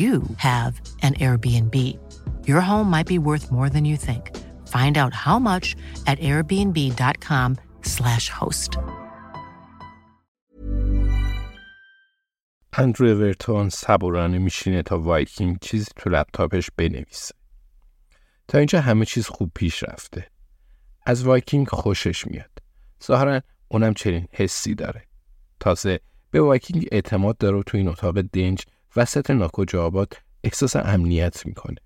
you have an Airbnb. Your home might be worth more than you think. Find out how much at airbnb.com/host. اندرو اورتون صبورانه میشینه تا وایکینگ چیزی تو لپتاپش بنویسه. تا اینجا همه چیز خوب پیش رفته. از وایکینگ خوشش میاد. ظاهرا اونم چنین حسی داره. تازه به وایکینگ اعتماد داره و تو این اتاق دنج وسط ناکجا آباد احساس امنیت میکنه.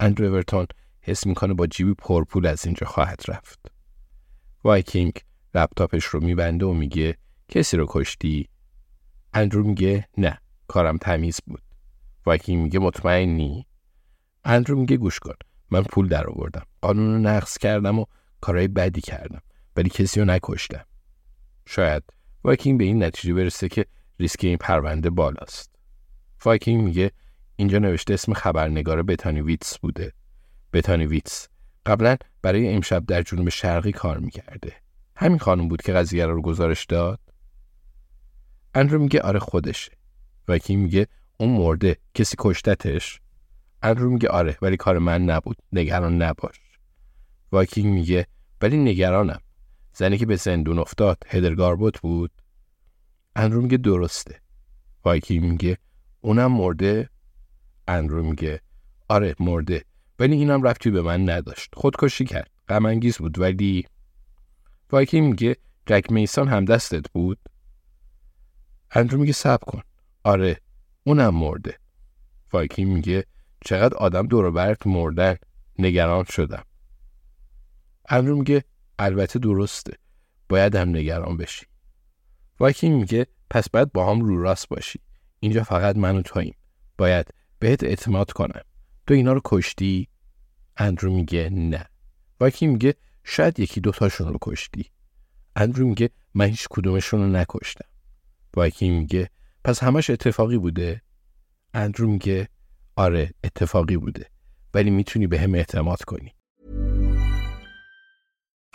اندرو اورتون حس میکنه با جیبی پرپول از اینجا خواهد رفت. وایکینگ لپتاپش رو میبنده و میگه کسی رو کشتی؟ اندرو میگه نه، کارم تمیز بود. وایکینگ میگه مطمئنی؟ اندرو میگه گوش کن، من پول در آوردم، قانون رو نقض کردم و کارهای بدی کردم، ولی کسی رو نکشتم. شاید وایکینگ به این نتیجه برسه که ریسک این پرونده بالاست. وایکینگ میگه اینجا نوشته اسم خبرنگار بتانی ویتس بوده. بتانی ویتس قبلا برای امشب در جنوب شرقی کار میکرده. همین خانم بود که قضیه رو گزارش داد. اندرو میگه آره خودشه. وایکینگ میگه اون مرده، کسی کشتتش؟ اندرو میگه آره، ولی کار من نبود، نگران نباش. وایکینگ میگه ولی نگرانم. زنی که به زندون افتاد هدرگاربوت بود؟ اندرو میگه درسته. وایکینگ میگه اونم مرده؟ اندرو میگه آره مرده، ولی اینم ربطی به من نداشت، خودکشی کرد، غم انگیز بود. ولی وایکینگ میگه جک میسون هم دستت بود؟ اندرو میگه صبر کن، آره اونم مرده. وایکینگ میگه چقدر آدم دور و برت مردن، نگران شدم. اندرو میگه البته درسته، باید هم نگران بشی. وایکینگ میگه پس باید با هم رو راست باشی، اینجا فقط من و توییم، باید بهت اعتماد کنم. تو اینا رو کشتی؟ اندرو میگه نه. وایکینگ میگه شاید یکی دوتاشون رو کشتی. اندرو میگه من هیچ کدومشون رو نکشتم. وایکینگ میگه پس همش اتفاقی بوده؟ اندرو میگه آره اتفاقی بوده، ولی میتونی به هم اعتماد کنی.